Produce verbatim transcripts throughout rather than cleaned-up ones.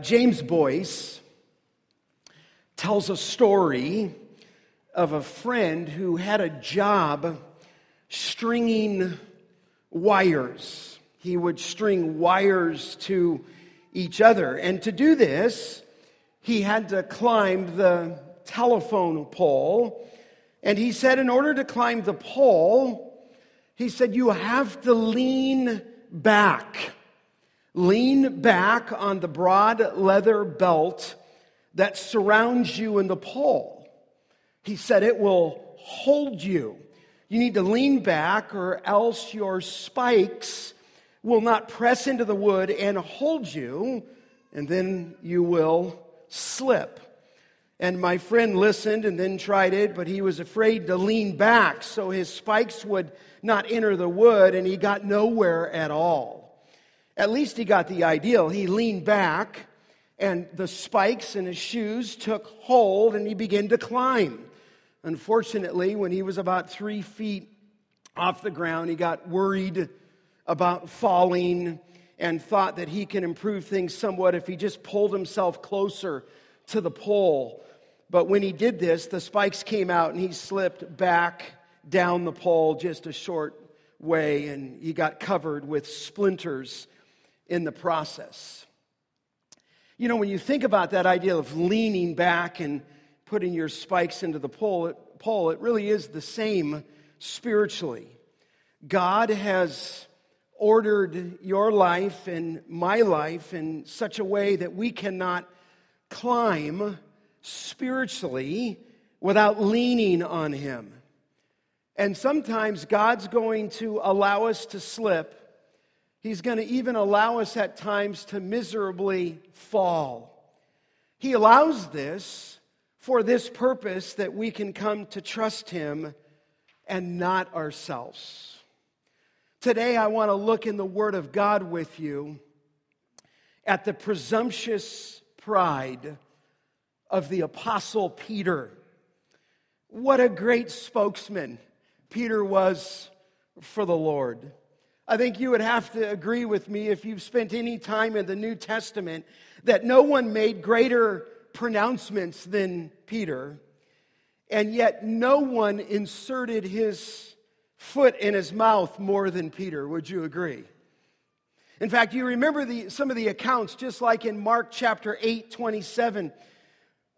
James Boyce tells a story of a friend who had a job stringing wires. He would string wires to each other. And to do this, he had to climb the telephone pole. And he said, in order to climb the pole, he said, you have to lean back. Lean back on the broad leather belt that surrounds you in the pole. He said, it will hold you. You need to lean back or else your spikes will not press into the wood and hold you, and then you will slip. And my friend listened and then tried it, but he was afraid to lean back, so his spikes would not enter the wood, and he got nowhere at all. At least he got the ideal. He leaned back, and the spikes in his shoes took hold, and he began to climb. Unfortunately, when he was about three feet off the ground, he got worried about falling and thought that he can improve things somewhat if he just pulled himself closer to the pole. But when he did this, the spikes came out and he slipped back down the pole just a short way, and he got covered with splinters in the process. You know, when you think about that idea of leaning back and putting your spikes into the pole, pole, it really is the same spiritually. God has ordered your life and my life in such a way that we cannot climb spiritually without leaning on Him. And sometimes God's going to allow us to slip. He's going to even allow us at times to miserably fall. He allows this for this purpose, that we can come to trust Him and not ourselves. Today, I want to look in the Word of God with you at the presumptuous pride of the Apostle Peter. What a great spokesman Peter was for the Lord. I think you would have to agree with me, if you've spent any time in the New Testament, that no one made greater pronouncements than Peter, and yet no one inserted his foot in his mouth more than Peter. Would you agree? In fact, you remember the, some of the accounts, just like in Mark chapter eight twenty-seven,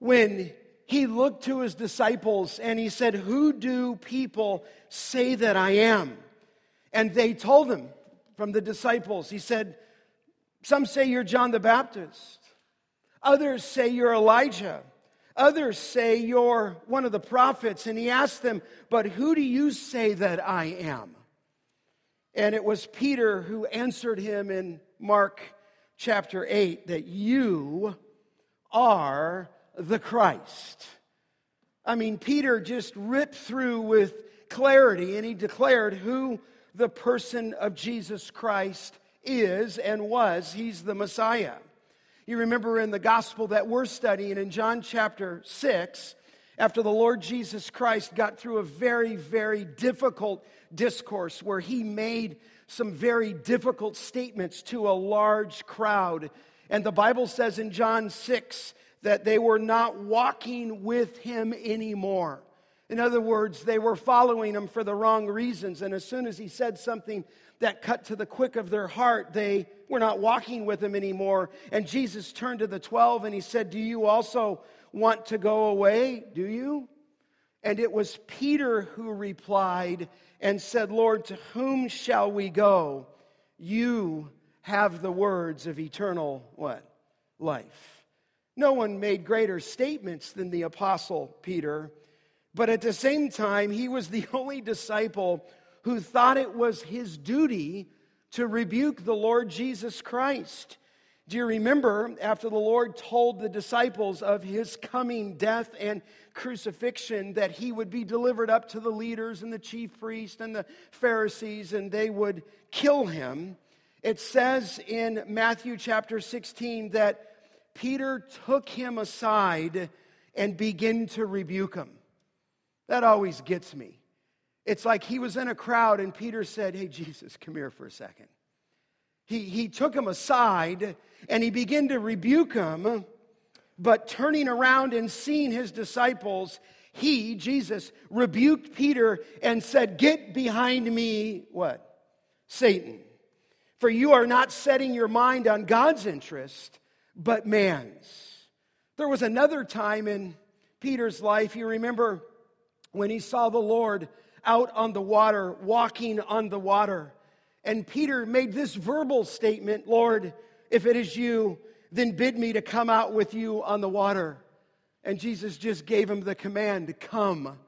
when he looked to his disciples and he said, "Who do people say that I am?" And they told him, from the disciples, he said, "Some say you're John the Baptist. Others say you're Elijah. Others say you're one of the prophets." And he asked them, "But who do you say that I am?" And it was Peter who answered him in Mark chapter eight that you are the Christ. I mean, Peter just ripped through with clarity, and he declared who the person of Jesus Christ is and was. He's the Messiah. You remember in the gospel that we're studying in John chapter six, after the Lord Jesus Christ got through a very, very difficult discourse where he made some very difficult statements to a large crowd. And the Bible says in John six that they were not walking with him anymore. In other words, they were following him for the wrong reasons. And as soon as he said something that cut to the quick of their heart, they were not walking with him anymore. And Jesus turned to the twelve and he said, "Do you also want to go away? Do you?" And it was Peter who replied and said, "Lord, to whom shall we go? You have the words of eternal," what? "Life." No one made greater statements than the Apostle Peter, but at the same time, he was the only disciple who thought it was his duty to rebuke the Lord Jesus Christ. Do you remember after the Lord told the disciples of his coming death and crucifixion that he would be delivered up to the leaders and the chief priests and the Pharisees and they would kill him? It says in Matthew chapter sixteen that Peter took him aside and began to rebuke him. That always gets me. It's like he was in a crowd and Peter said, "Hey, Jesus, come here for a second." He, he took him aside and he began to rebuke him, but turning around and seeing his disciples, he, Jesus, rebuked Peter and said, "Get behind me," what? "Satan, for you are not setting your mind on God's interest, but man's." There was another time in Peter's life, you remember, when he saw the Lord out on the water, walking on the water. And Peter made this verbal statement, "Lord, if it is you, then bid me to come out with you on the water." And Jesus just gave him the command to come.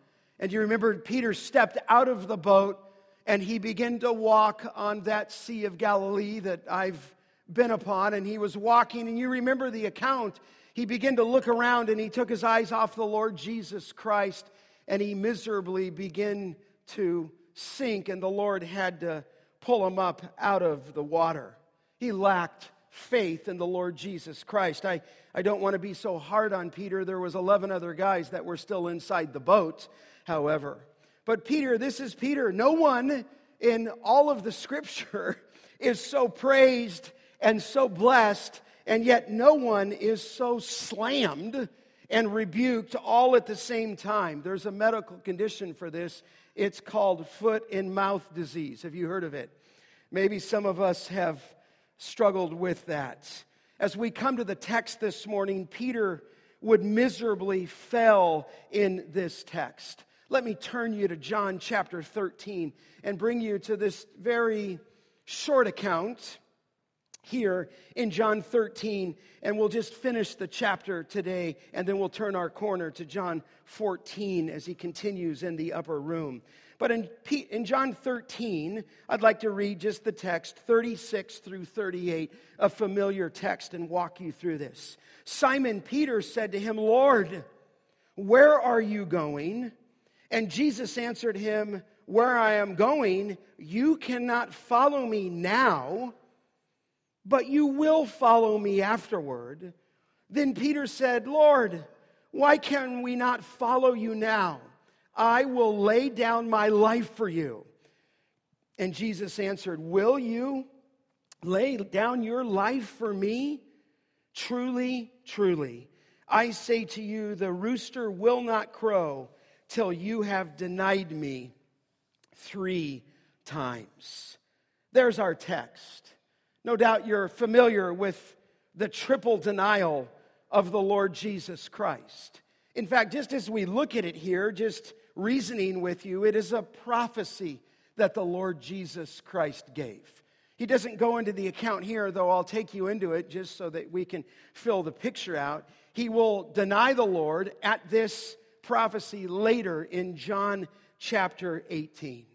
And you remember, Peter stepped out of the boat and he began to walk on that Sea of Galilee that I've been upon. And he was walking, and you remember the account. He began to look around and he took his eyes off the Lord Jesus Christ, and he miserably began to sink, and the Lord had to pull him up out of the water. He lacked faith in the Lord Jesus Christ. I, I don't want to be so hard on Peter. There was eleven other guys that were still inside the boat, however. But Peter, this is Peter. No one in all of the Scripture is so praised and so blessed, and yet no one is so slammed and rebuked all at the same time. There's a medical condition for this. It's called foot and mouth disease. Have you heard of it? Maybe some of us have struggled with that. As we come to the text this morning, Peter would miserably fail in this text. Let me turn you to John chapter thirteen and bring you to this very short account here in John thirteen, and we'll just finish the chapter today, and then we'll turn our corner to John fourteen as he continues in the upper room. But in, P- in John thirteen, I'd like to read just the text, thirty-six through thirty-eight, a familiar text, and walk you through this. Simon Peter said to him, "Lord, where are you going?" And Jesus answered him, "Where I am going, you cannot follow me now, but you will follow me afterward." Then Peter said, "Lord, why can we not follow you now? I will lay down my life for you." And Jesus answered, "Will you lay down your life for me? Truly, truly, I say to you, the rooster will not crow till you have denied me three times." There's our text. No doubt you're familiar with the triple denial of the Lord Jesus Christ. In fact, just as we look at it here, just reasoning with you, it is a prophecy that the Lord Jesus Christ gave. He doesn't go into the account here, though I'll take you into it just so that we can fill the picture out. He will deny the Lord at this prophecy later in John chapter eighteen.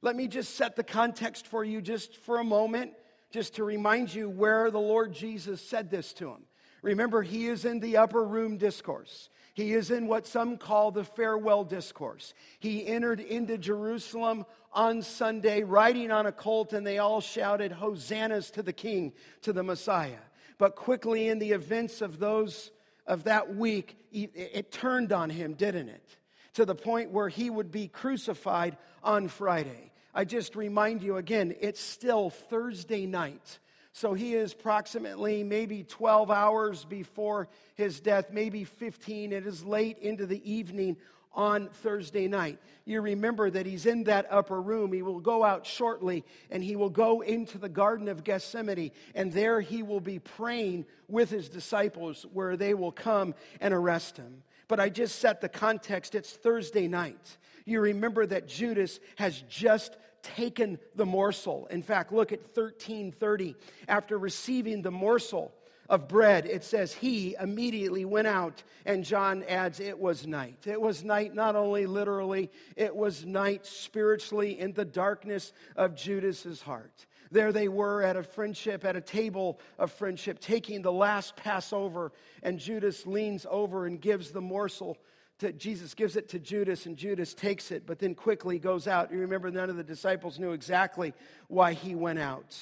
Let me just set the context for you just for a moment, just to remind you where the Lord Jesus said this to him. Remember, he is in the upper room discourse. He is in what some call the farewell discourse. He entered into Jerusalem on Sunday riding on a colt, and they all shouted, "Hosannas to the King, to the Messiah." But quickly in the events of those of that week, it turned on him, didn't it? To the point where he would be crucified on Friday. I just remind you again, it's still Thursday night. So he is approximately maybe twelve hours before his death, maybe fifteen. It is late into the evening on Thursday night. You remember that he's in that upper room. He will go out shortly, and he will go into the Garden of Gethsemane, and there he will be praying with his disciples where they will come and arrest him. But I just set the context. It's Thursday night. You remember that Judas has just taken the morsel. In fact, look at thirteen thirty. After receiving the morsel of bread, it says, he immediately went out, and John adds, it was night. It was night not only literally, it was night spiritually in the darkness of Judas's heart. There they were at a friendship, at a table of friendship, taking the last Passover, and Judas leans over and gives the morsel to, Jesus gives it to Judas, and Judas takes it, but then quickly goes out. You remember, none of the disciples knew exactly why he went out.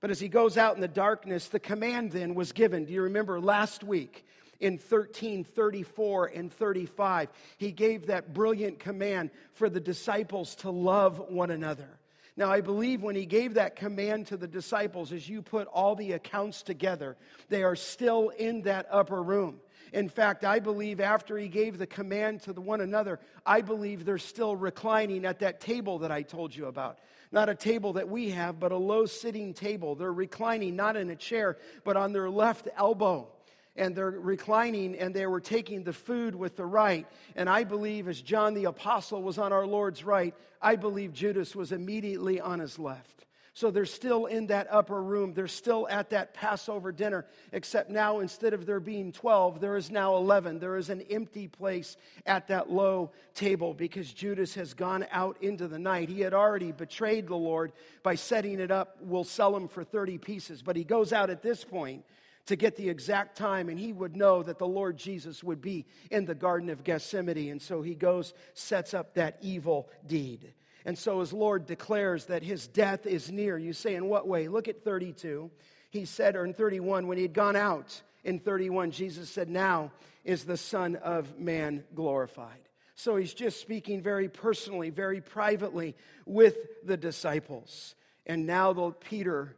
But as he goes out in the darkness, the command then was given. Do you remember last week in thirteen thirty-four and thirty-five, he gave that brilliant command for the disciples to love one another. Now, I believe when he gave that command to the disciples, as you put all the accounts together, they are still in that upper room. In fact, I believe after he gave the command to the one another, I believe they're still reclining at that table that I told you about. Not a table that we have, but a low sitting table. They're reclining, not in a chair, but on their left elbow. And they're reclining, and they were taking the food with the right. And I believe as John the Apostle was on our Lord's right, I believe Judas was immediately on his left. So they're still in that upper room. They're still at that Passover dinner, except now instead of there being twelve, there is now eleven. There is an empty place at that low table because Judas has gone out into the night. He had already betrayed the Lord by setting it up. We'll sell him for thirty pieces. But he goes out at this point to get the exact time, and he would know that the Lord Jesus would be in the Garden of Gethsemane. And so he goes, sets up that evil deed. And so his Lord declares that his death is near. You say, in what way? Look at thirty-two. He said, or in thirty-one, when he had gone out in thirty-one, Jesus said, now is the Son of Man glorified. So he's just speaking very personally, very privately with the disciples. And now the Peter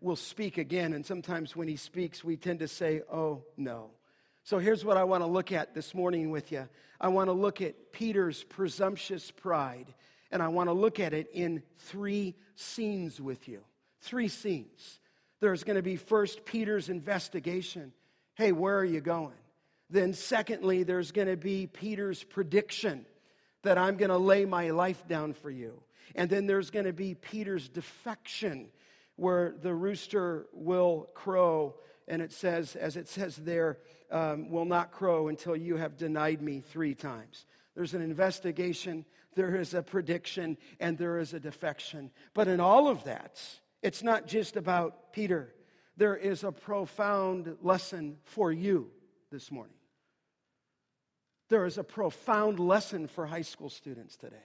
will speak again. And sometimes when he speaks, we tend to say, oh, no. So here's what I want to look at this morning with you. I want to look at Peter's presumptuous pride. And I want to look at it in three scenes with you. Three scenes. There's going to be first Peter's investigation. Hey, where are you going? Then secondly, there's going to be Peter's prediction that I'm going to lay my life down for you. And then there's going to be Peter's defection where the rooster will crow. And it says, as it says there, um, will not crow until you have denied me three times. There's an investigation, there is a prediction, and there is a defection. But in all of that, it's not just about Peter. There is a profound lesson for you this morning. There is a profound lesson for high school students today.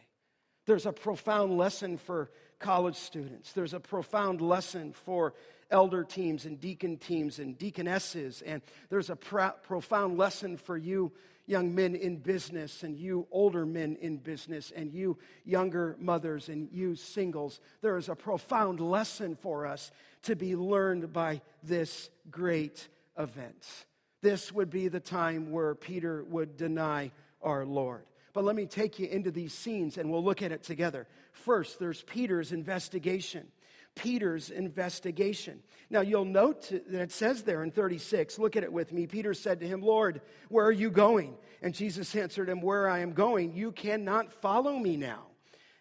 There's a profound lesson for college students. There's a profound lesson for elder teams and deacon teams and deaconesses. And there's a pro- profound lesson for you young men in business and you older men in business and you younger mothers and you singles. There is a profound lesson for us to be learned by this great event. This would be the time where Peter would deny our Lord. But let me take you into these scenes and we'll look at it together. First, there's Peter's investigation. Peter's investigation. Now, you'll note that it says there in thirty-six, look at it with me. Peter said to him, Lord, where are you going? And Jesus answered him, where I am going, you cannot follow me now.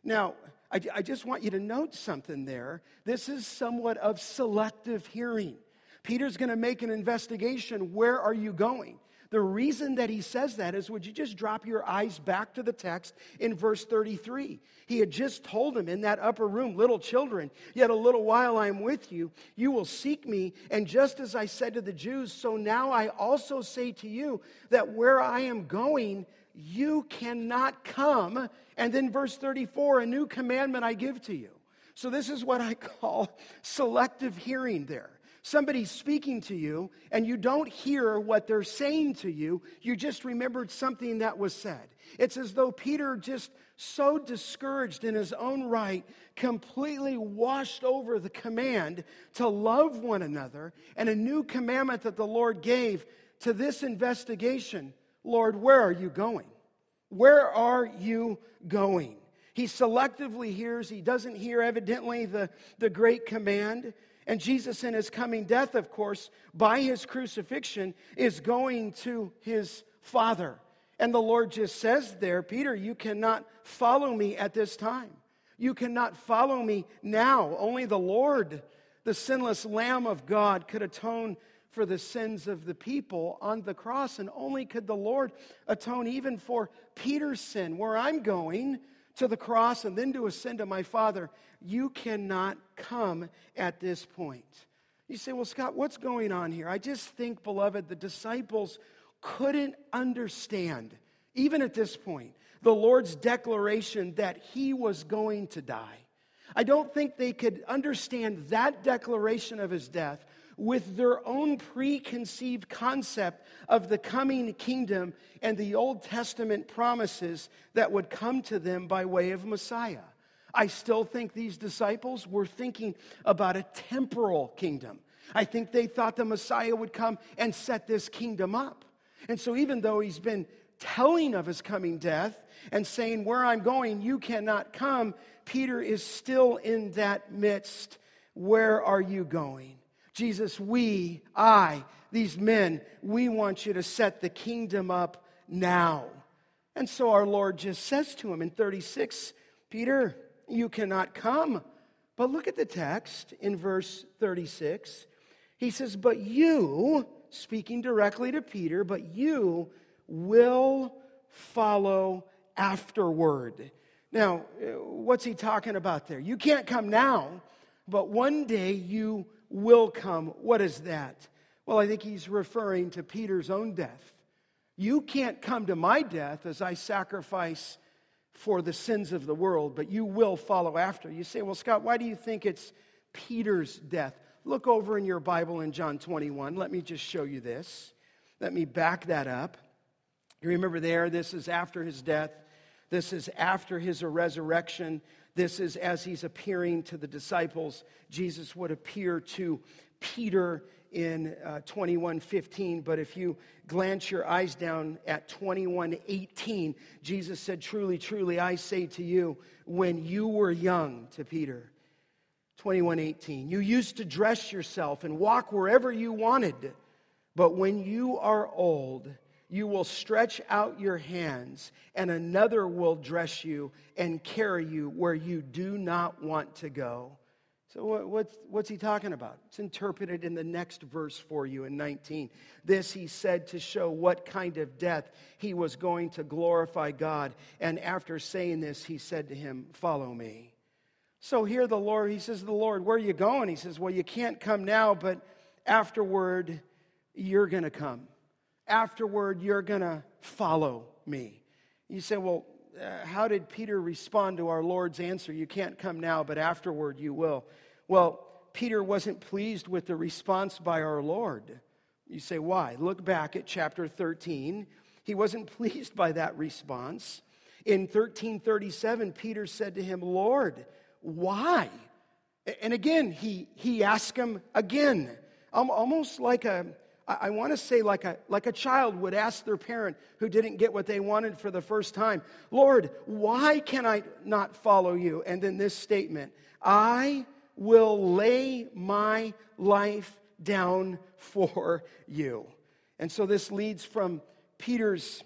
Now, I, I just want you to note something there. This is somewhat of selective hearing. Peter's going to make an investigation. Where are you going? The reason that he says that is, would you just drop your eyes back to the text in verse thirty-three? He had just told him in that upper room, little children, yet a little while I am with you, you will seek me. And just as I said to the Jews, so now I also say to you that where I am going, you cannot come. And then verse thirty-four, a new commandment I give to you. So this is what I call selective hearing there. Somebody's speaking to you, and you don't hear what they're saying to you. You just remembered something that was said. It's as though Peter, just so discouraged in his own right, completely washed over the command to love one another and a new commandment that the Lord gave to this investigation. Lord, where are you going? Where are you going? He selectively hears. He doesn't hear, evidently, the, the great command. And Jesus in his coming death, of course, by his crucifixion, is going to his Father. And the Lord just says there, Peter, you cannot follow me at this time. You cannot follow me now. Only the Lord, the sinless Lamb of God, could atone for the sins of the people on the cross. And only could the Lord atone even for Peter's sin. Where I'm going, to the cross and then to ascend to my Father, you cannot come at this point. You say, well, Scott, what's going on here? I just think, beloved, the disciples couldn't understand, even at this point, the Lord's declaration that he was going to die. I don't think they could understand that declaration of his death with their own preconceived concept of the coming kingdom and the Old Testament promises that would come to them by way of Messiah. I still think these disciples were thinking about a temporal kingdom. I think they thought the Messiah would come and set this kingdom up. And so even though he's been telling of his coming death and saying, where I'm going, you cannot come, Peter is still in that midst. Where are you going? Jesus, we, I, these men, we want you to set the kingdom up now. And so our Lord just says to him in thirty-six, Peter, you cannot come. But look at the text in verse thirty-six. He says, but you, speaking directly to Peter, but you will follow afterward. Now, what's he talking about there? You can't come now, but one day you will come. What is that? Well, I think he's referring to Peter's own death. You can't come to my death as I sacrifice for the sins of the world, but you will follow after. You say, well, Scott, why do you think it's Peter's death? Look over in your Bible in John twenty-one. Let me just show you this. Let me back that up. You remember there, this is after his death. This is after his resurrection. This is as he's appearing to the disciples. Jesus would appear to Peter in uh, twenty-one fifteen. But if you glance your eyes down at twenty-one eighteen, Jesus said, truly, truly, I say to you, when you were young, to Peter, twenty-one eighteen, you used to dress yourself and walk wherever you wanted. But when you are old, you will stretch out your hands, and another will dress you and carry you where you do not want to go. So what's, what's he talking about? It's interpreted in the next verse for you in nineteen. This he said to show what kind of death he was going to glorify God. And after saying this, he said to him, follow me. So here the Lord, he says to the Lord, where are you going? He says, well, you can't come now, but afterward you're going to come. Afterward, you're going to follow me. You say, well, uh, how did Peter respond to our Lord's answer? You can't come now, but afterward you will. Well, Peter wasn't pleased with the response by our Lord. You say, why? Look back at chapter thirteen. He wasn't pleased by that response. In thirteen thirty-seven, Peter said to him, Lord, why? And again, he, he asked him again, almost like a... I want to say like a like a child would ask their parent who didn't get what they wanted for the first time, Lord, why can I not follow you? And then this statement, I will lay my life down for you. And so this leads from Peter's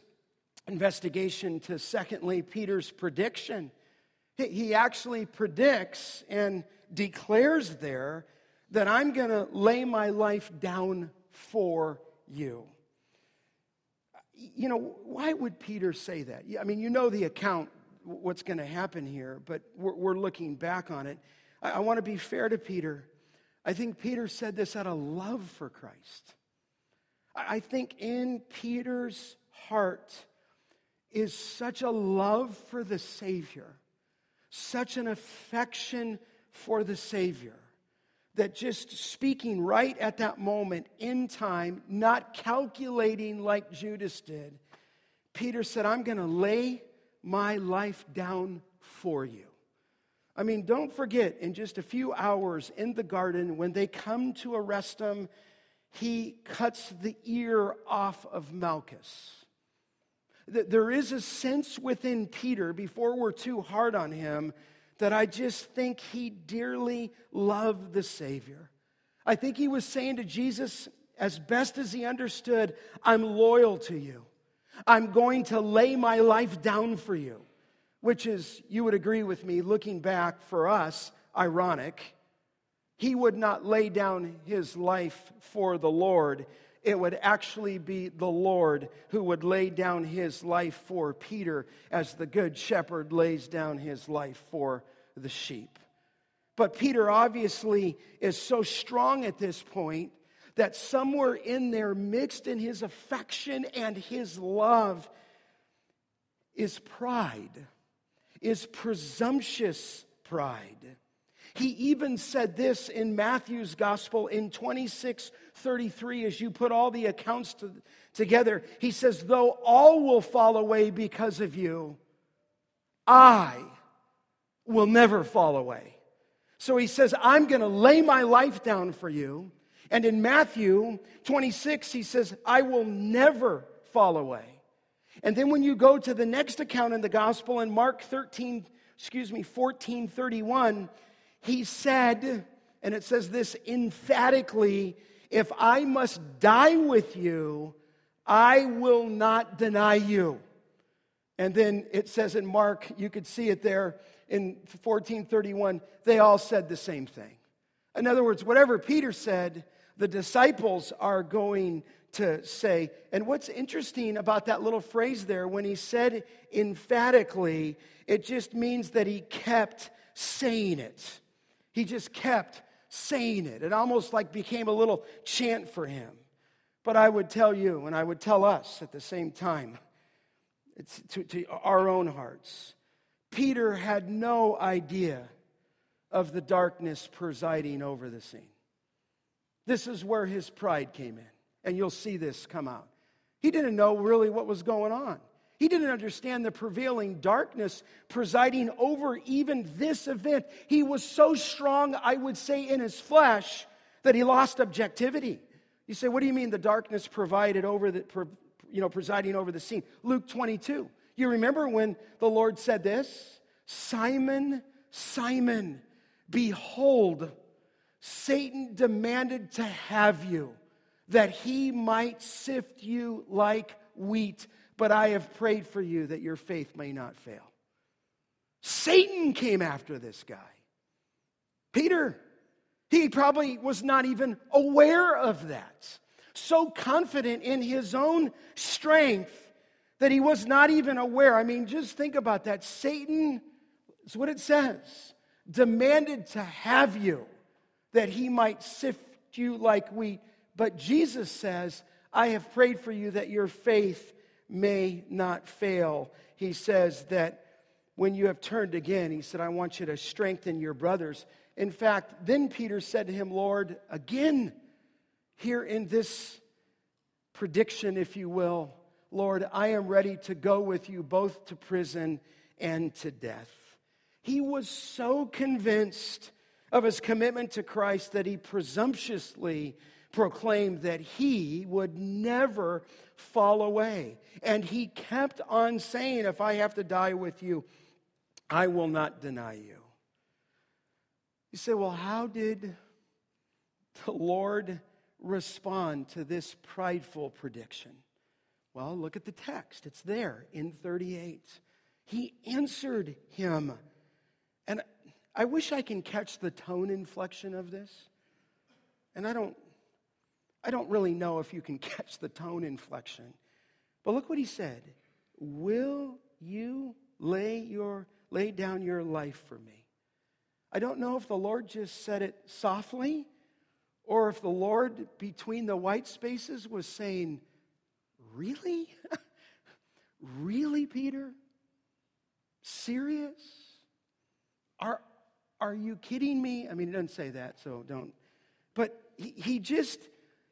investigation to, secondly, Peter's prediction. He actually predicts and declares there that I'm going to lay my life down for you. You know, why would Peter say that? I mean, you know the account, what's going to happen here, but we're, we're looking back on it. I, I want to be fair to Peter. I think Peter said this out of love for Christ. I, I think in Peter's heart is such a love for the Savior, such an affection for the Savior, that just speaking right at that moment in time, not calculating like Judas did, Peter said, I'm going to lay my life down for you. I mean, don't forget, in just a few hours in the garden, when they come to arrest him, he cuts the ear off of Malchus. There is a sense within Peter, before we're too hard on him, that I just think he dearly loved the Savior. I think he was saying to Jesus, as best as he understood, I'm loyal to you. I'm going to lay my life down for you. Which is, you would agree with me, looking back for us, ironic. He would not lay down his life for the Lord. It would actually be the Lord who would lay down his life for Peter as the good shepherd lays down his life for the sheep. But Peter obviously is so strong at this point that somewhere in there, mixed in his affection and his love, is pride, is presumptuous pride. He even said this in Matthew's gospel in twenty-six thirty-three, as you put all the accounts to, together. He says, though all will fall away because of you, I will never fall away. So he says, I'm going to lay my life down for you. And in Matthew twenty-six, he says, I will never fall away. And then when you go to the next account in the gospel in Mark thirteen, excuse me, fourteen thirty-one, he said, and it says this emphatically, if I must die with you, I will not deny you. And then it says in Mark, you could see it there in fourteen thirty-one, they all said the same thing. In other words, whatever Peter said, the disciples are going to say. And what's interesting about that little phrase there, when he said emphatically, it just means that he kept saying it. He just kept saying it. It almost like became a little chant for him. But I would tell you, and I would tell us at the same time, it's to, to our own hearts, Peter had no idea of the darkness presiding over the scene. This is where his pride came in, and you'll see this come out. He didn't know really what was going on. He didn't understand the prevailing darkness presiding over even this event. He was so strong, I would say, in his flesh that he lost objectivity. You say, what do you mean the darkness provided over the, you know, presiding over the scene? Luke twenty-two. You remember when the Lord said this? Simon, Simon, behold, Satan demanded to have you, that he might sift you like wheat, but I have prayed for you that your faith may not fail. Satan came after this guy. Peter, he probably was not even aware of that. So confident in his own strength that he was not even aware. I mean, just think about that. Satan, is what it says, demanded to have you, that he might sift you like wheat. But Jesus says, I have prayed for you that your faith may not fail. He says that when you have turned again, he said, I want you to strengthen your brothers. In fact, then Peter said to him, Lord, again, here in this prediction, if you will, Lord, I am ready to go with you both to prison and to death. He was so convinced of his commitment to Christ that he presumptuously proclaimed that he would never fall away. And he kept on saying, if I have to die with you, I will not deny you. You say, well, how did the Lord respond to this prideful prediction? Well, look at the text. It's there in thirty-eight. He answered him. And I wish I can catch the tone inflection of this. And I don't I don't really know if you can catch the tone inflection. But look what he said. Will you lay your lay down your life for me? I don't know if the Lord just said it softly or if the Lord between the white spaces was saying, really? Really, Peter? Serious? Are are you kidding me? I mean, it doesn't say that, so don't. But he, he just,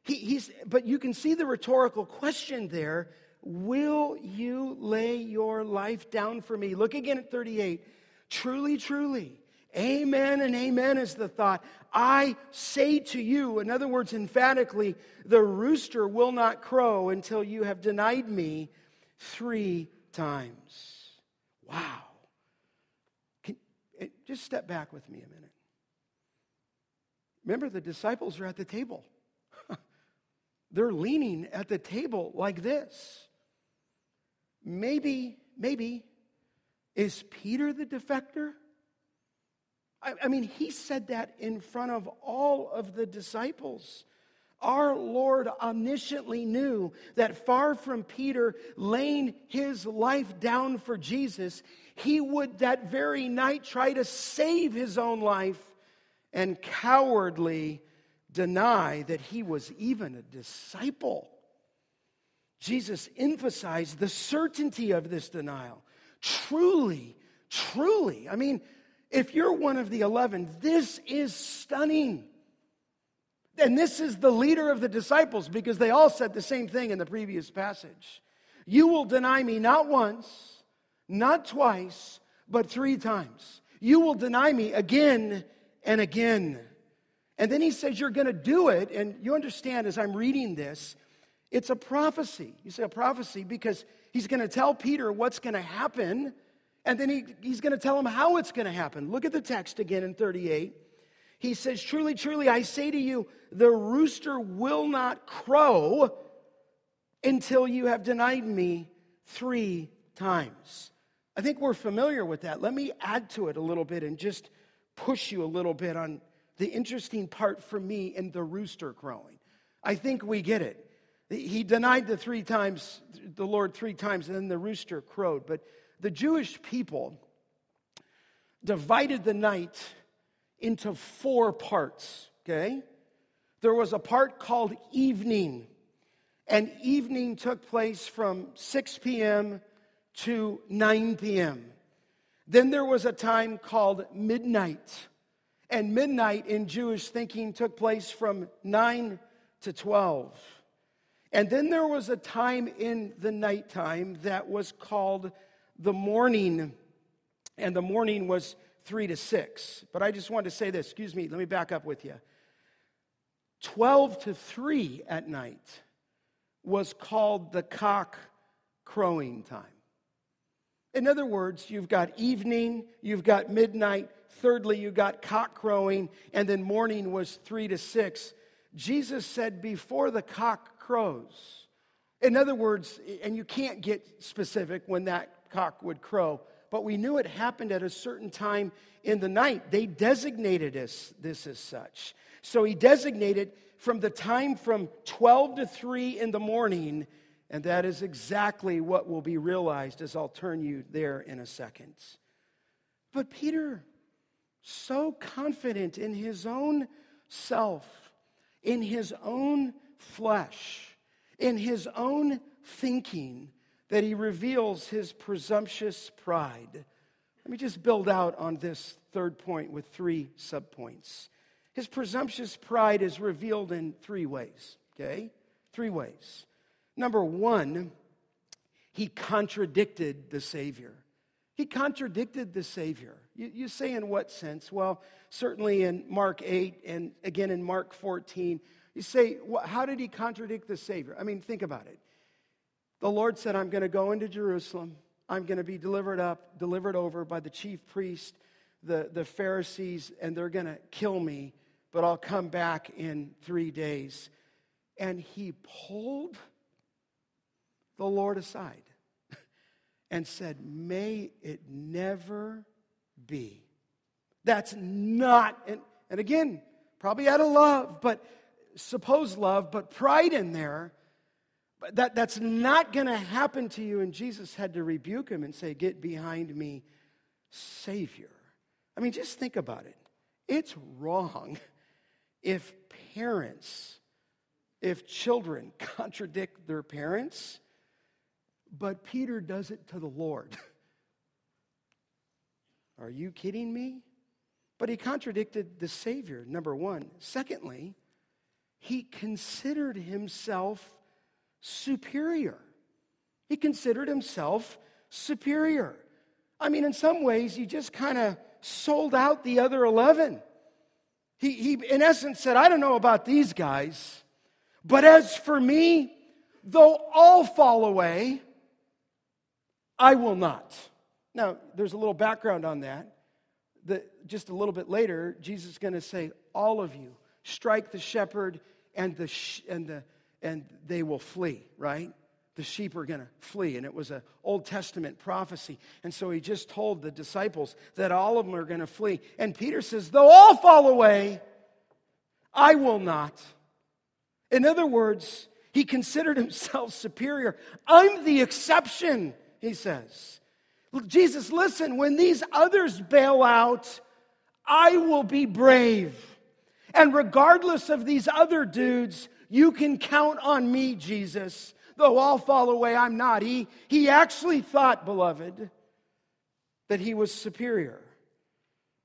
he, he's, but you can see the rhetorical question there. Will you lay your life down for me? Look again at thirty-eight. Truly, truly, amen and amen is the thought. I say to you, in other words, emphatically, the rooster will not crow until you have denied me three times. Wow. Just step back with me a minute. Remember, the disciples are at the table. They're leaning at the table like this. Maybe, maybe, is Peter the defector? I, I mean, he said that in front of all of the disciples. Our Lord omnisciently knew that far from Peter laying his life down for Jesus, he would that very night try to save his own life and cowardly deny that he was even a disciple. Jesus emphasized the certainty of this denial. Truly, truly. I mean, if you're one of the eleven, this is stunning. And this is the leader of the disciples because they all said the same thing in the previous passage. You will deny me not once, not twice, but three times. You will deny me again and again. And then he says, you're going to do it. And you understand, as I'm reading this, it's a prophecy. You say a prophecy because he's going to tell Peter what's going to happen. And then he, he's going to tell him how it's going to happen. Look at the text again in thirty-eight. He says, truly, truly, I say to you, the rooster will not crow until you have denied me three times. I think we're familiar with that. Let me add to it a little bit and just push you a little bit on the interesting part for me in the rooster crowing. I think we get it. He denied the three times, the Lord three times, and then the rooster crowed. But the Jewish people divided the night into four parts, okay? There was a part called evening. And evening took place from six p.m. to nine p.m. Then there was a time called midnight. And midnight in Jewish thinking took place from nine to twelve. And then there was a time in the nighttime that was called the morning. And the morning was three to six. But I just wanted to say this. Excuse me. Let me back up with you. twelve to three at night was called the cock crowing time. In other words, you've got evening, you've got midnight, thirdly, you got cock crowing, and then morning was three to six. Jesus said, before the cock crows. In other words, and you can't get specific when that cock would crow, but we knew it happened at a certain time in the night. They designated us this as such. So he designated from the time from twelve to three in the morning, and that is exactly what will be realized, as I'll turn you there in a second. But Peter, so confident in his own self, in his own flesh, in his own thinking, that he reveals his presumptuous pride. Let me just build out on this third point with three subpoints. His presumptuous pride is revealed in three ways, okay? Three ways. Number one, he contradicted the Savior. He contradicted the Savior. You, you say in what sense? Well, certainly in Mark eight and again in Mark fourteen. You say, well, how did he contradict the Savior? I mean, think about it. The Lord said, I'm going to go into Jerusalem. I'm going to be delivered up, delivered over by the chief priest, the, the Pharisees, and they're going to kill me, but I'll come back in three days. And he pulled the Lord aside and said, may it never be. That's not, and, and again, probably out of love, but supposed love, but pride in there. But that, that's not going to happen to you. And Jesus had to rebuke him and say, get behind me, Savior. I mean, just think about it. It's wrong if parents, if children contradict their parents. But Peter does it to the Lord. Are you kidding me? But he contradicted the Savior, number one. Secondly, he considered himself superior. He considered himself superior. I mean, in some ways, he just kind of sold out the other eleven. He, he, in essence, said, I don't know about these guys, but as for me, though all fall away, I will not. Now, there's a little background on that. That just a little bit later, Jesus is going to say, all of you, strike the shepherd and the sh- and the and they will flee, right? The sheep are going to flee. And it was an Old Testament prophecy. And so he just told the disciples that all of them are going to flee. And Peter says, though all fall away, I will not. In other words, he considered himself superior. I'm the exception, he says. Jesus, listen, when these others bail out, I will be brave. And regardless of these other dudes, you can count on me, Jesus. Though all fall away, I'm not. He, he actually thought, beloved, that he was superior.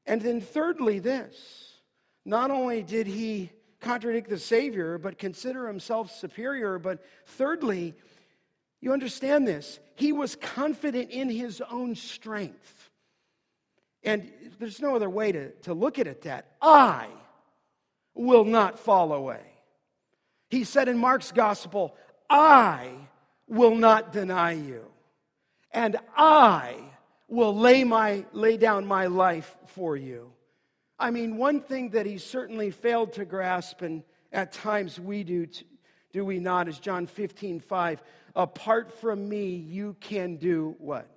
And then thirdly, this. Not only did he contradict the Savior, but consider himself superior. But thirdly, you understand this, he was confident in his own strength. And there's no other way to, to look at it that. I will not fall away. He said in Mark's gospel, I will not deny you. And I will lay my lay down my life for you. I mean, one thing that he certainly failed to grasp, and at times we do, do we not, is John fifteen five. Apart from me, you can do what?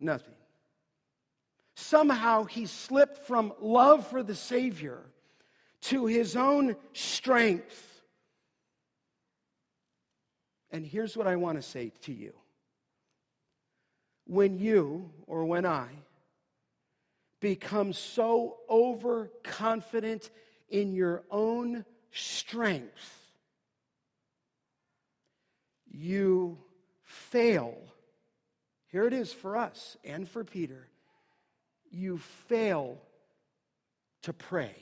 Nothing. Somehow he slipped from love for the Savior to his own strength. And here's what I want to say to you. When you, or when I, become so overconfident in your own strength, you fail. Here it is for us and for Peter. You fail to pray.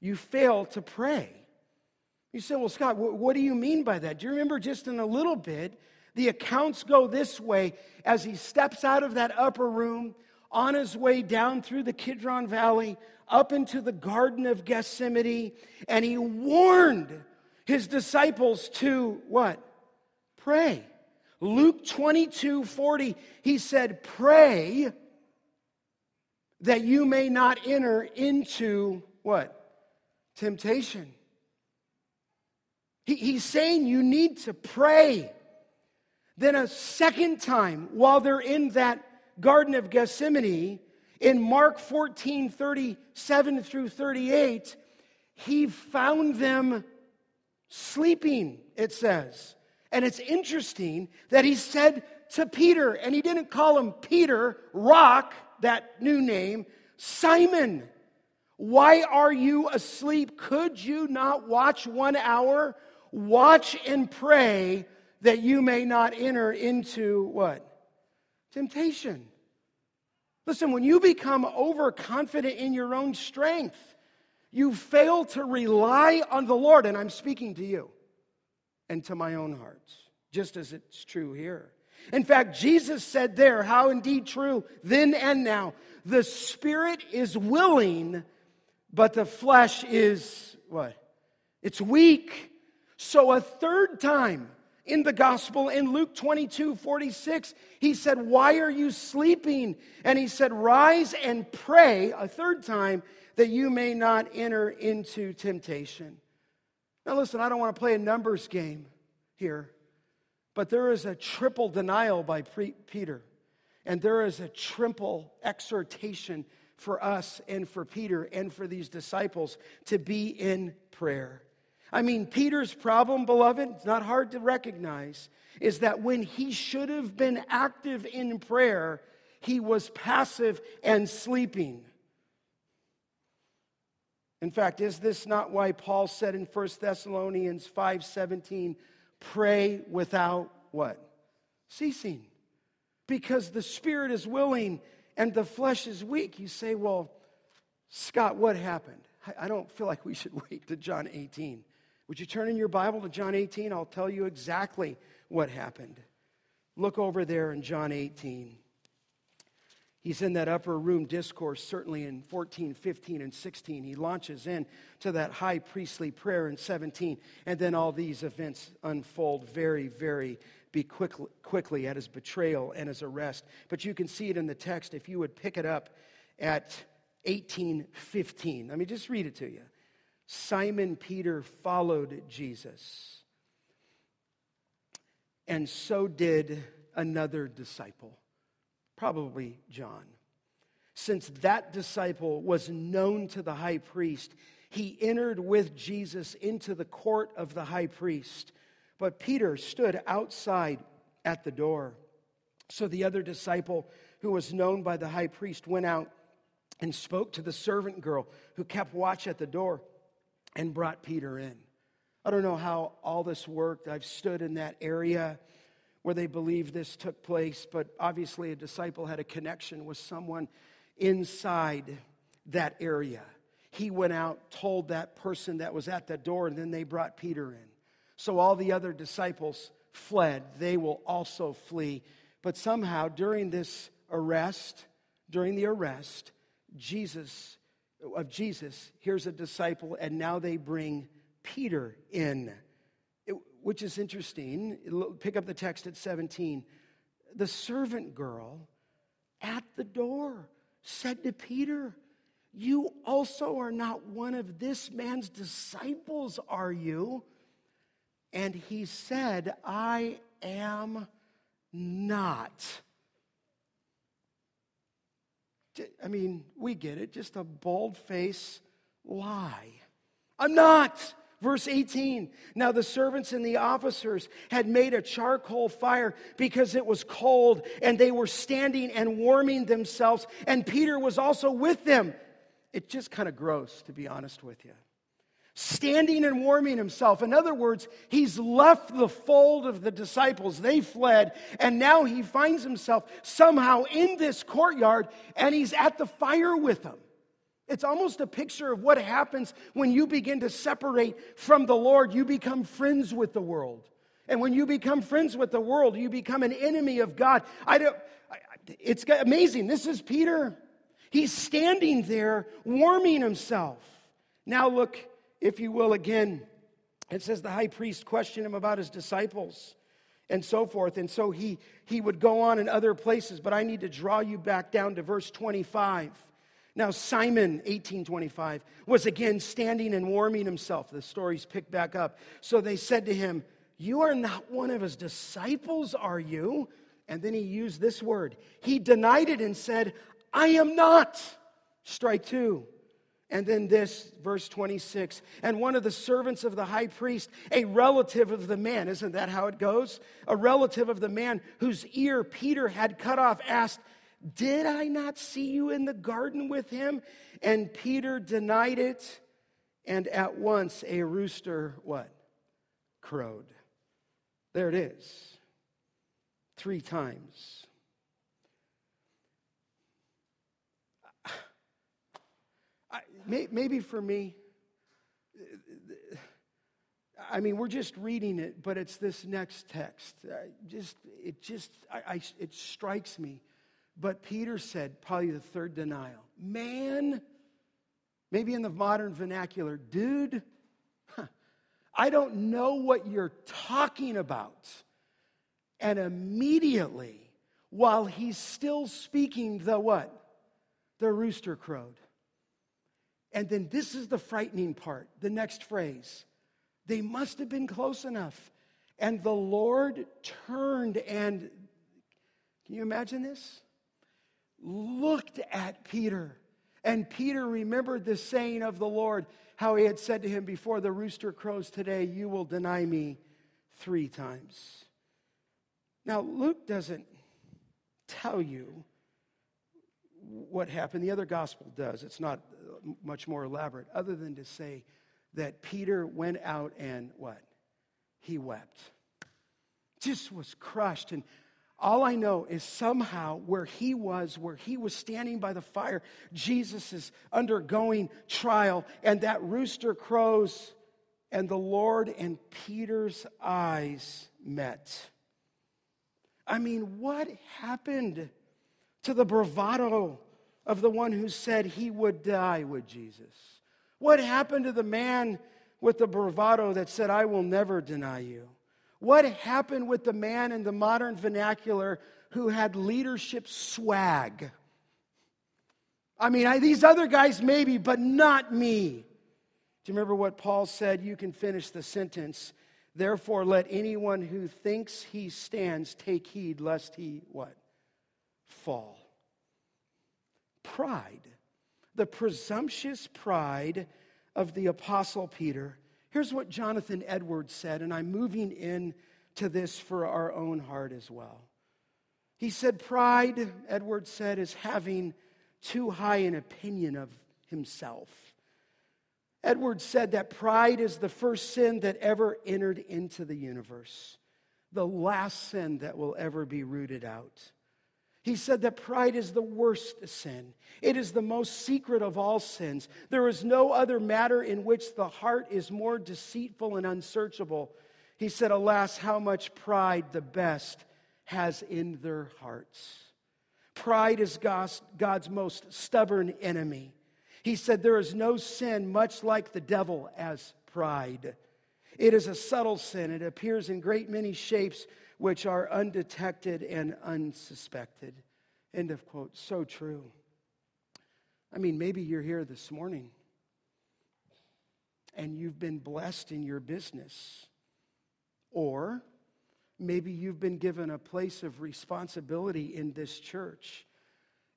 You fail to pray. You say, well, Scott, what do you mean by that? Do you remember just in a little bit, the accounts go this way as he steps out of that upper room on his way down through the Kidron Valley, up into the Garden of Gethsemane, and he warned his disciples to what? Pray. Luke twenty-two forty, he said, pray that you may not enter into what? Temptation. He's saying you need to pray. Then a second time, while they're in that Garden of Gethsemane, in Mark fourteen thirty-seven through thirty-eight, he found them sleeping, it says. And it's interesting that he said to Peter, and he didn't call him Peter, Rock, that new name, Simon, why are you asleep? Could you not watch one hour? Watch and pray that you may not enter into what? Temptation. Listen, when you become overconfident in your own strength, you fail to rely on the Lord. And I'm speaking to you and to my own heart, just as it's true here. In fact, Jesus said there, how indeed true, then and now, the spirit is willing, but the flesh is what? It's weak. So a third time, in the gospel, in Luke twenty-two forty-six, he said, why are you sleeping? And he said, rise and pray, a third time, that you may not enter into temptation. Now listen, I don't want to play a numbers game here, but there is a triple denial by Peter, and there is a triple exhortation for us and for Peter and for these disciples to be in prayer. I mean, Peter's problem, beloved, it's not hard to recognize, is that when he should have been active in prayer, he was passive and sleeping. In fact, is this not why Paul said in First Thessalonians five seventeen, pray without what? Ceasing. Because the spirit is willing and the flesh is weak. You say, well, Scott, what happened? I don't feel like we should wait to John eighteen. Would you turn in your Bible to John eighteen? I'll tell you exactly what happened. Look over there in John eighteen. He's in that upper room discourse, certainly in fourteen, fifteen, and sixteen. He launches in to that high priestly prayer in seventeen. And then all these events unfold very, very be quickly, quickly at his betrayal and his arrest. But you can see it in the text if you would pick it up at eighteen fifteen. Let me just read it to you. Simon Peter followed Jesus, and so did another disciple, probably John. Since that disciple was known to the high priest, he entered with Jesus into the court of the high priest. But Peter stood outside at the door. So the other disciple, who was known by the high priest, went out and spoke to the servant girl who kept watch at the door, and brought Peter in. I don't know how all this worked. I've stood in that area where they believe this took place, but obviously a disciple had a connection with someone inside that area. He went out, told that person that was at the door, and then they brought Peter in. So all the other disciples fled. They will also flee. But somehow during this arrest, during the arrest Jesus of Jesus, here's a disciple, and now they bring Peter in, it, which is interesting. Pick up the text at seventeen. The servant girl at the door said to Peter, "You also are not one of this man's disciples, are you?" And he said, "I am not." I mean, we get it. Just a bold-faced lie. I'm not. Verse eighteen, now the servants and the officers had made a charcoal fire because it was cold, and they were standing and warming themselves, and Peter was also with them. It's just kind of gross, to be honest with you. Standing and warming himself. In other words, he's left the fold of the disciples. They fled, and now he finds himself somehow in this courtyard, and he's at the fire with them. It's almost a picture of what happens when you begin to separate from the Lord. You become friends with the world. And when you become friends with the world, you become an enemy of God. I don't, it's amazing. This is Peter. He's standing there warming himself. Now look, if you will, again, it says the high priest questioned him about his disciples and so forth. And so he, he would go on in other places, but I need to draw you back down to verse twenty-five. Now Simon, eighteen twenty-five, was again standing and warming himself. The story's picked back up. So they said to him, "You are not one of his disciples, are you?" And then he used this word. He denied it and said, "I am not." Strike two. And then this, verse twenty-six, and one of the servants of the high priest, a relative of the man, isn't that how it goes? A relative of the man whose ear Peter had cut off asked, "Did I not see you in the garden with him?" And Peter denied it, and at once a rooster, what? Crowed. There it is. Three times. Maybe for me, I mean, we're just reading it, but it's this next text. Just it just I, I it strikes me. But Peter said, probably the third denial, "Man," maybe in the modern vernacular, "dude, huh, I don't know what you're talking about." And immediately, while he's still speaking, the what? The rooster crowed. And then this is the frightening part, the next phrase. They must have been close enough. And the Lord turned and, can you imagine this? Looked at Peter. And Peter remembered the saying of the Lord, how he had said to him, "Before the rooster crows today, you will deny me three times." Now, Luke doesn't tell you what happened. The other gospel does. It's not much more elaborate, other than to say that Peter went out and what? He wept. Just was crushed. And all I know is somehow where he was, where he was standing by the fire, Jesus is undergoing trial, and that rooster crows, and the Lord and Peter's eyes met. I mean, what happened to the bravado of the one who said he would die with Jesus? What happened to the man with the bravado that said, "I will never deny you"? What happened with the man in the modern vernacular who had leadership swag? I mean, I, these other guys maybe, but not me. Do you remember what Paul said? You can finish the sentence. "Therefore, let anyone who thinks he stands take heed lest he," what? "Fall." Pride, the presumptuous pride of the Apostle Peter. Here's what Jonathan Edwards said, and I'm moving in to this for our own heart as well. He said, "Pride," Edwards said, "is having too high an opinion of himself." Edwards said that pride is the first sin that ever entered into the universe, the last sin that will ever be rooted out. He said that pride is the worst sin. It is the most secret of all sins. There is no other matter in which the heart is more deceitful and unsearchable. He said, "Alas, how much pride the best has in their hearts." Pride is God's most stubborn enemy. He said, there is no sin much like the devil as pride. It is a subtle sin. It appears in great many shapes which are undetected and unsuspected. End of quote. So true. I mean, maybe you're here this morning and you've been blessed in your business. Or maybe you've been given a place of responsibility in this church,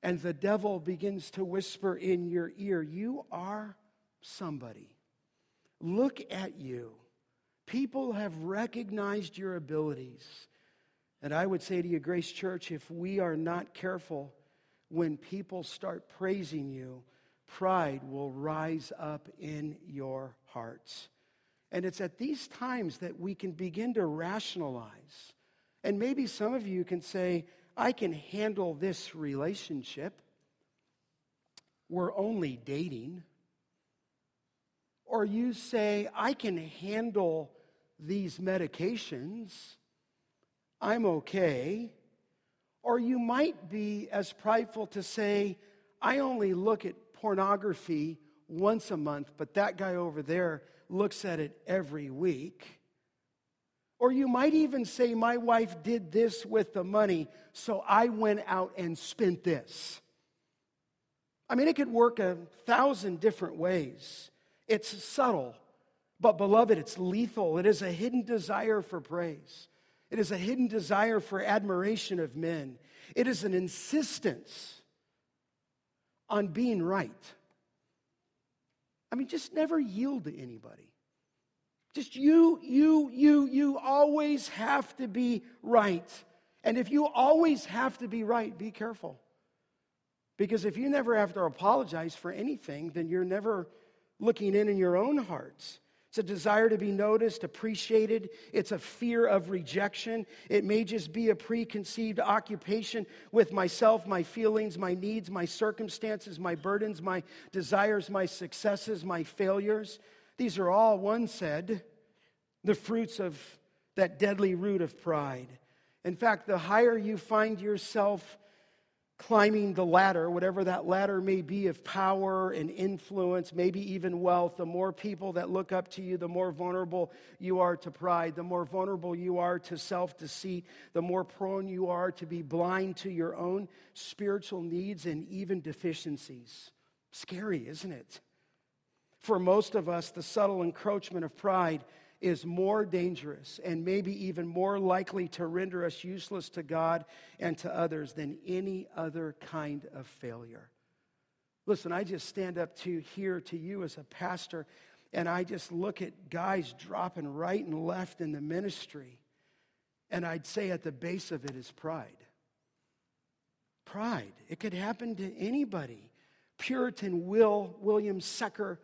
and the devil begins to whisper in your ear, you are somebody. Look at you. People have recognized your abilities. And I would say to you, Grace Church, if we are not careful, when people start praising you, pride will rise up in your hearts. And it's at these times that we can begin to rationalize. And maybe some of you can say, I can handle this relationship. We're only dating. Or you say, I can handle these medications. I'm okay. Or you might be as prideful to say, I only look at pornography once a month, but that guy over there looks at it every week. Or you might even say, my wife did this with the money, so I went out and spent this. I mean, it could work a thousand different ways. It's subtle, but beloved, it's lethal. It is a hidden desire for praise. It is a hidden desire for admiration of men. It is an insistence on being right. I mean, just never yield to anybody. Just you, you, you, you always have to be right. And if you always have to be right, be careful. Because if you never have to apologize for anything, then you're never looking in in your own hearts. It's a desire to be noticed, appreciated. It's a fear of rejection. It may just be a preconceived occupation with myself, my feelings, my needs, my circumstances, my burdens, my desires, my successes, my failures. These are all, one said, the fruits of that deadly root of pride. In fact, the higher you find yourself climbing the ladder, whatever that ladder may be, of power and influence, maybe even wealth, the more people that look up to you, the more vulnerable you are to pride, the more vulnerable you are to self-deceit, the more prone you are to be blind to your own spiritual needs and even deficiencies. Scary, isn't it? For most of us, the subtle encroachment of pride is more dangerous and maybe even more likely to render us useless to God and to others than any other kind of failure. Listen, I just stand up to here to you as a pastor, and I just look at guys dropping right and left in the ministry, and I'd say at the base of it is pride. Pride. It could happen to anybody. Puritan Will, William Secker,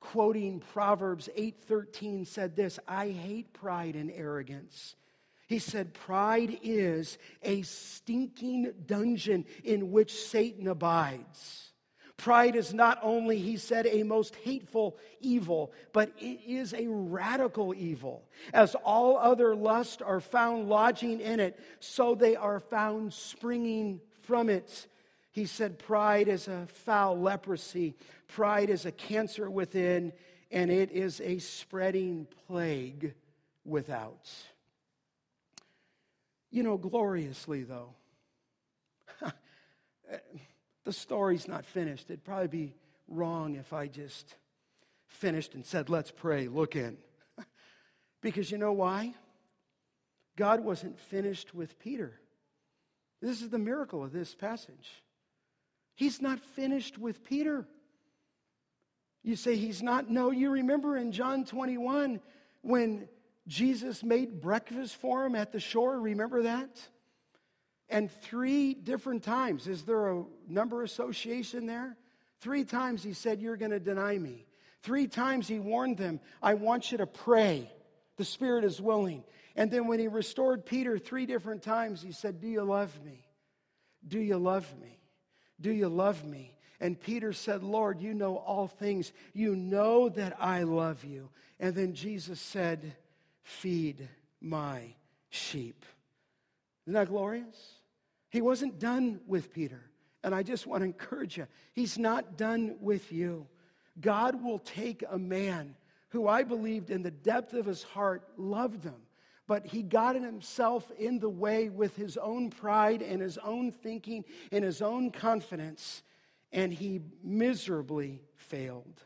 quoting Proverbs eight thirteen, said this, I hate pride and arrogance. He said, pride is a stinking dungeon in which Satan abides. Pride is not only, he said, a most hateful evil, but it is a radical evil. As all other lusts are found lodging in it, so they are found springing from it. He said, pride is a foul leprosy. Pride is a cancer within, and it is a spreading plague without. You know, gloriously, though, the story's not finished. It'd probably be wrong if I just finished and said, let's pray, look in. Because you know why? God wasn't finished with Peter. This is the miracle of this passage. He's not finished with Peter. You say he's not. No, you remember in John twenty-one when Jesus made breakfast for him at the shore. Remember that? And three different times. Is there a number association there? Three times he said, you're going to deny me. Three times he warned them, I want you to pray. The Spirit is willing. And then when he restored Peter three different times, he said, do you love me? Do you love me? Do you love me? And Peter said, Lord, you know all things. You know that I love you. And then Jesus said, feed my sheep. Isn't that glorious? He wasn't done with Peter. And I just want to encourage you, he's not done with you. God will take a man who I believed in the depth of his heart loved him, but he got himself in the way with his own pride and his own thinking and his own confidence, and he miserably failed.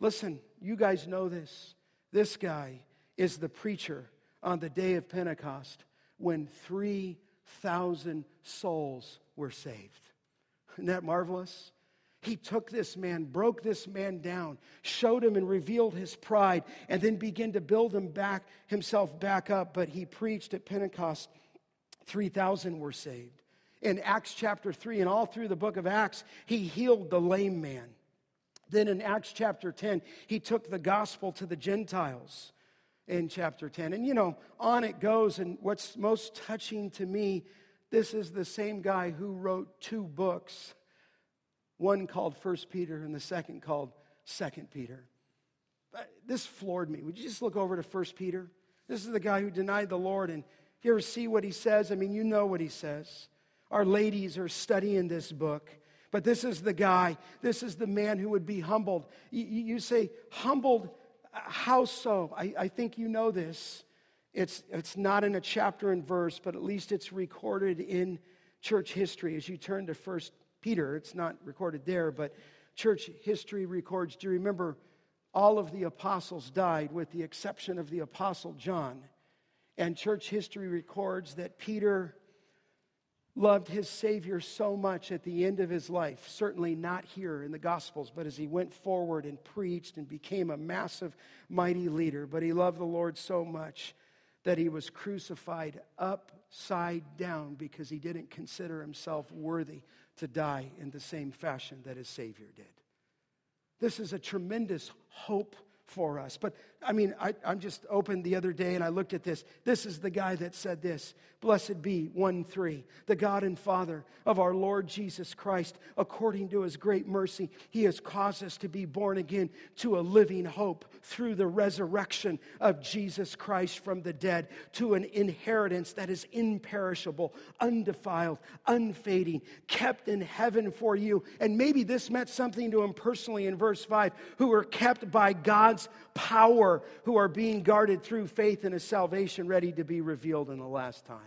Listen, you guys know this. This guy is the preacher on the day of Pentecost when three thousand souls were saved. Isn't that marvelous? He took this man, broke this man down, showed him and revealed his pride, and then began to build him back, himself back up. But he preached at Pentecost, three thousand were saved. In Acts chapter three and all through the book of Acts, he healed the lame man. Then in Acts chapter ten, he took the gospel to the Gentiles in chapter ten. And you know, on it goes. And what's most touching to me, this is the same guy who wrote two books. One called First Peter and the second called Second Peter. This floored me. Would you just look over to First Peter? This is the guy who denied the Lord. And you ever see what he says? I mean, you know what he says. Our ladies are studying this book. But this is the guy. This is the man who would be humbled. You, you say, humbled, how so? I, I think you know this. It's, it's not in a chapter and verse, but at least it's recorded in church history. As you turn to First Peter, it's not recorded there, but church history records. Do you remember all of the apostles died with the exception of the apostle John? And church history records that Peter loved his Savior so much at the end of his life, certainly not here in the Gospels, but as he went forward and preached and became a massive, mighty leader. But he loved the Lord so much that he was crucified upside down because he didn't consider himself worthy to die in the same fashion that his Savior did. This is a tremendous hope for us. But, I mean, I, I'm just open the other day and I looked at this. This is the guy that said this. Blessed be, one three, the God and Father of our Lord Jesus Christ. According to his great mercy, he has caused us to be born again to a living hope through the resurrection of Jesus Christ from the dead, to an inheritance that is imperishable, undefiled, unfading, kept in heaven for you. And maybe this meant something to him personally in verse five, who are kept by God's power, who are being guarded through faith in a salvation ready to be revealed in the last time.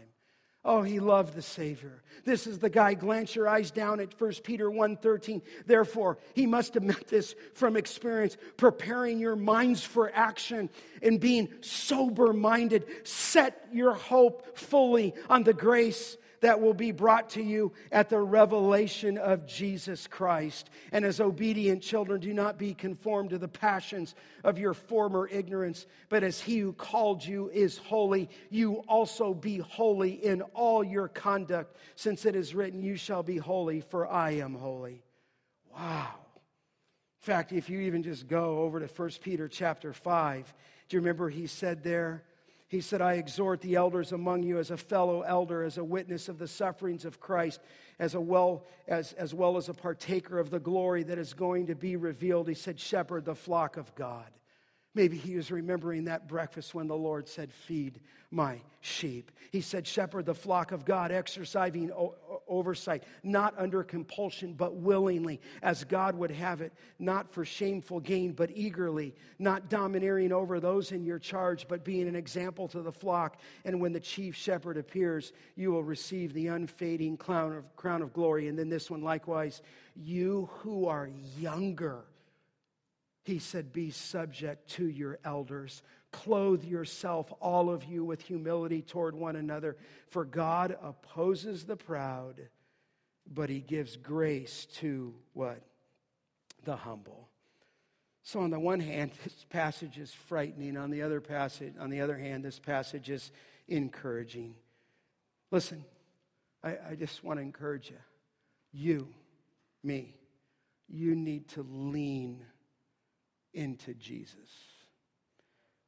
Oh, he loved the Savior. This is the guy. Glance your eyes down at First Peter one thirteen. Therefore, he must have meant this from experience, preparing your minds for action and being sober-minded. Set your hope fully on the grace that will be brought to you at the revelation of Jesus Christ. And as obedient children, do not be conformed to the passions of your former ignorance, but as he who called you is holy, you also be holy in all your conduct, since it is written, you shall be holy, for I am holy. Wow. In fact, if you even just go over to First Peter chapter five, do you remember he said there, He said, I exhort the elders among you as a fellow elder, as a witness of the sufferings of Christ, as, a well, as, as well as a partaker of the glory that is going to be revealed. He said, shepherd the flock of God. Maybe he was remembering that breakfast when the Lord said, feed my sheep. He said, shepherd the flock of God, exercising o- oversight, not under compulsion, but willingly, as God would have it, not for shameful gain, but eagerly, not domineering over those in your charge, but being an example to the flock. And when the chief shepherd appears, you will receive the unfading crown of, crown of glory. And then this one, likewise, you who are younger, he said, be subject to your elders. Clothe yourself, all of you, with humility toward one another. For God opposes the proud, but he gives grace to what? The humble. So on the one hand, this passage is frightening. On the other passage, on the other hand, this passage is encouraging. Listen, I, I just want to encourage you. You, me, you need to lean into Jesus.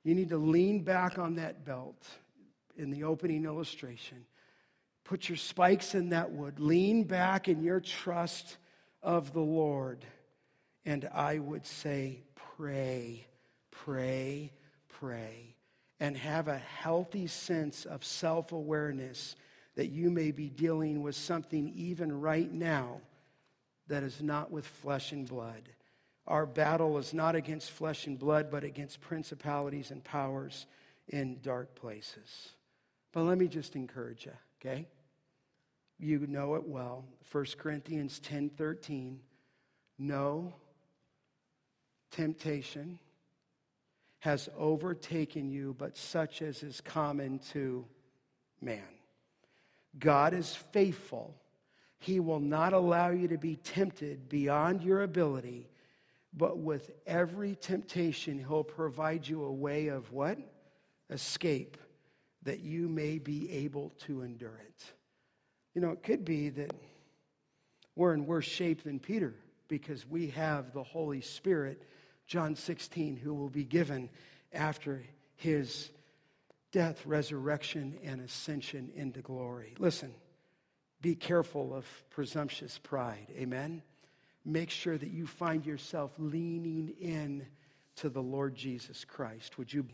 You need to lean back on that belt in the opening illustration. Put your spikes in that wood. Lean back in your trust of the Lord. And I would say, pray, pray, pray, and have a healthy sense of self-awareness that you may be dealing with something even right now that is not with flesh and blood. Our battle is not against flesh and blood, but against principalities and powers in dark places. But let me just encourage you, okay? You know it well. First Corinthians ten thirteen, no temptation has overtaken you, but such as is common to man. God is faithful. He will not allow you to be tempted beyond your ability, but with every temptation, he'll provide you a way of what? Escape, that you may be able to endure it. You know, it could be that we're in worse shape than Peter because we have the Holy Spirit, John sixteen, who will be given after his death, resurrection, and ascension into glory. Listen, be careful of presumptuous pride, amen? Make sure that you find yourself leaning in to the Lord Jesus Christ. Would you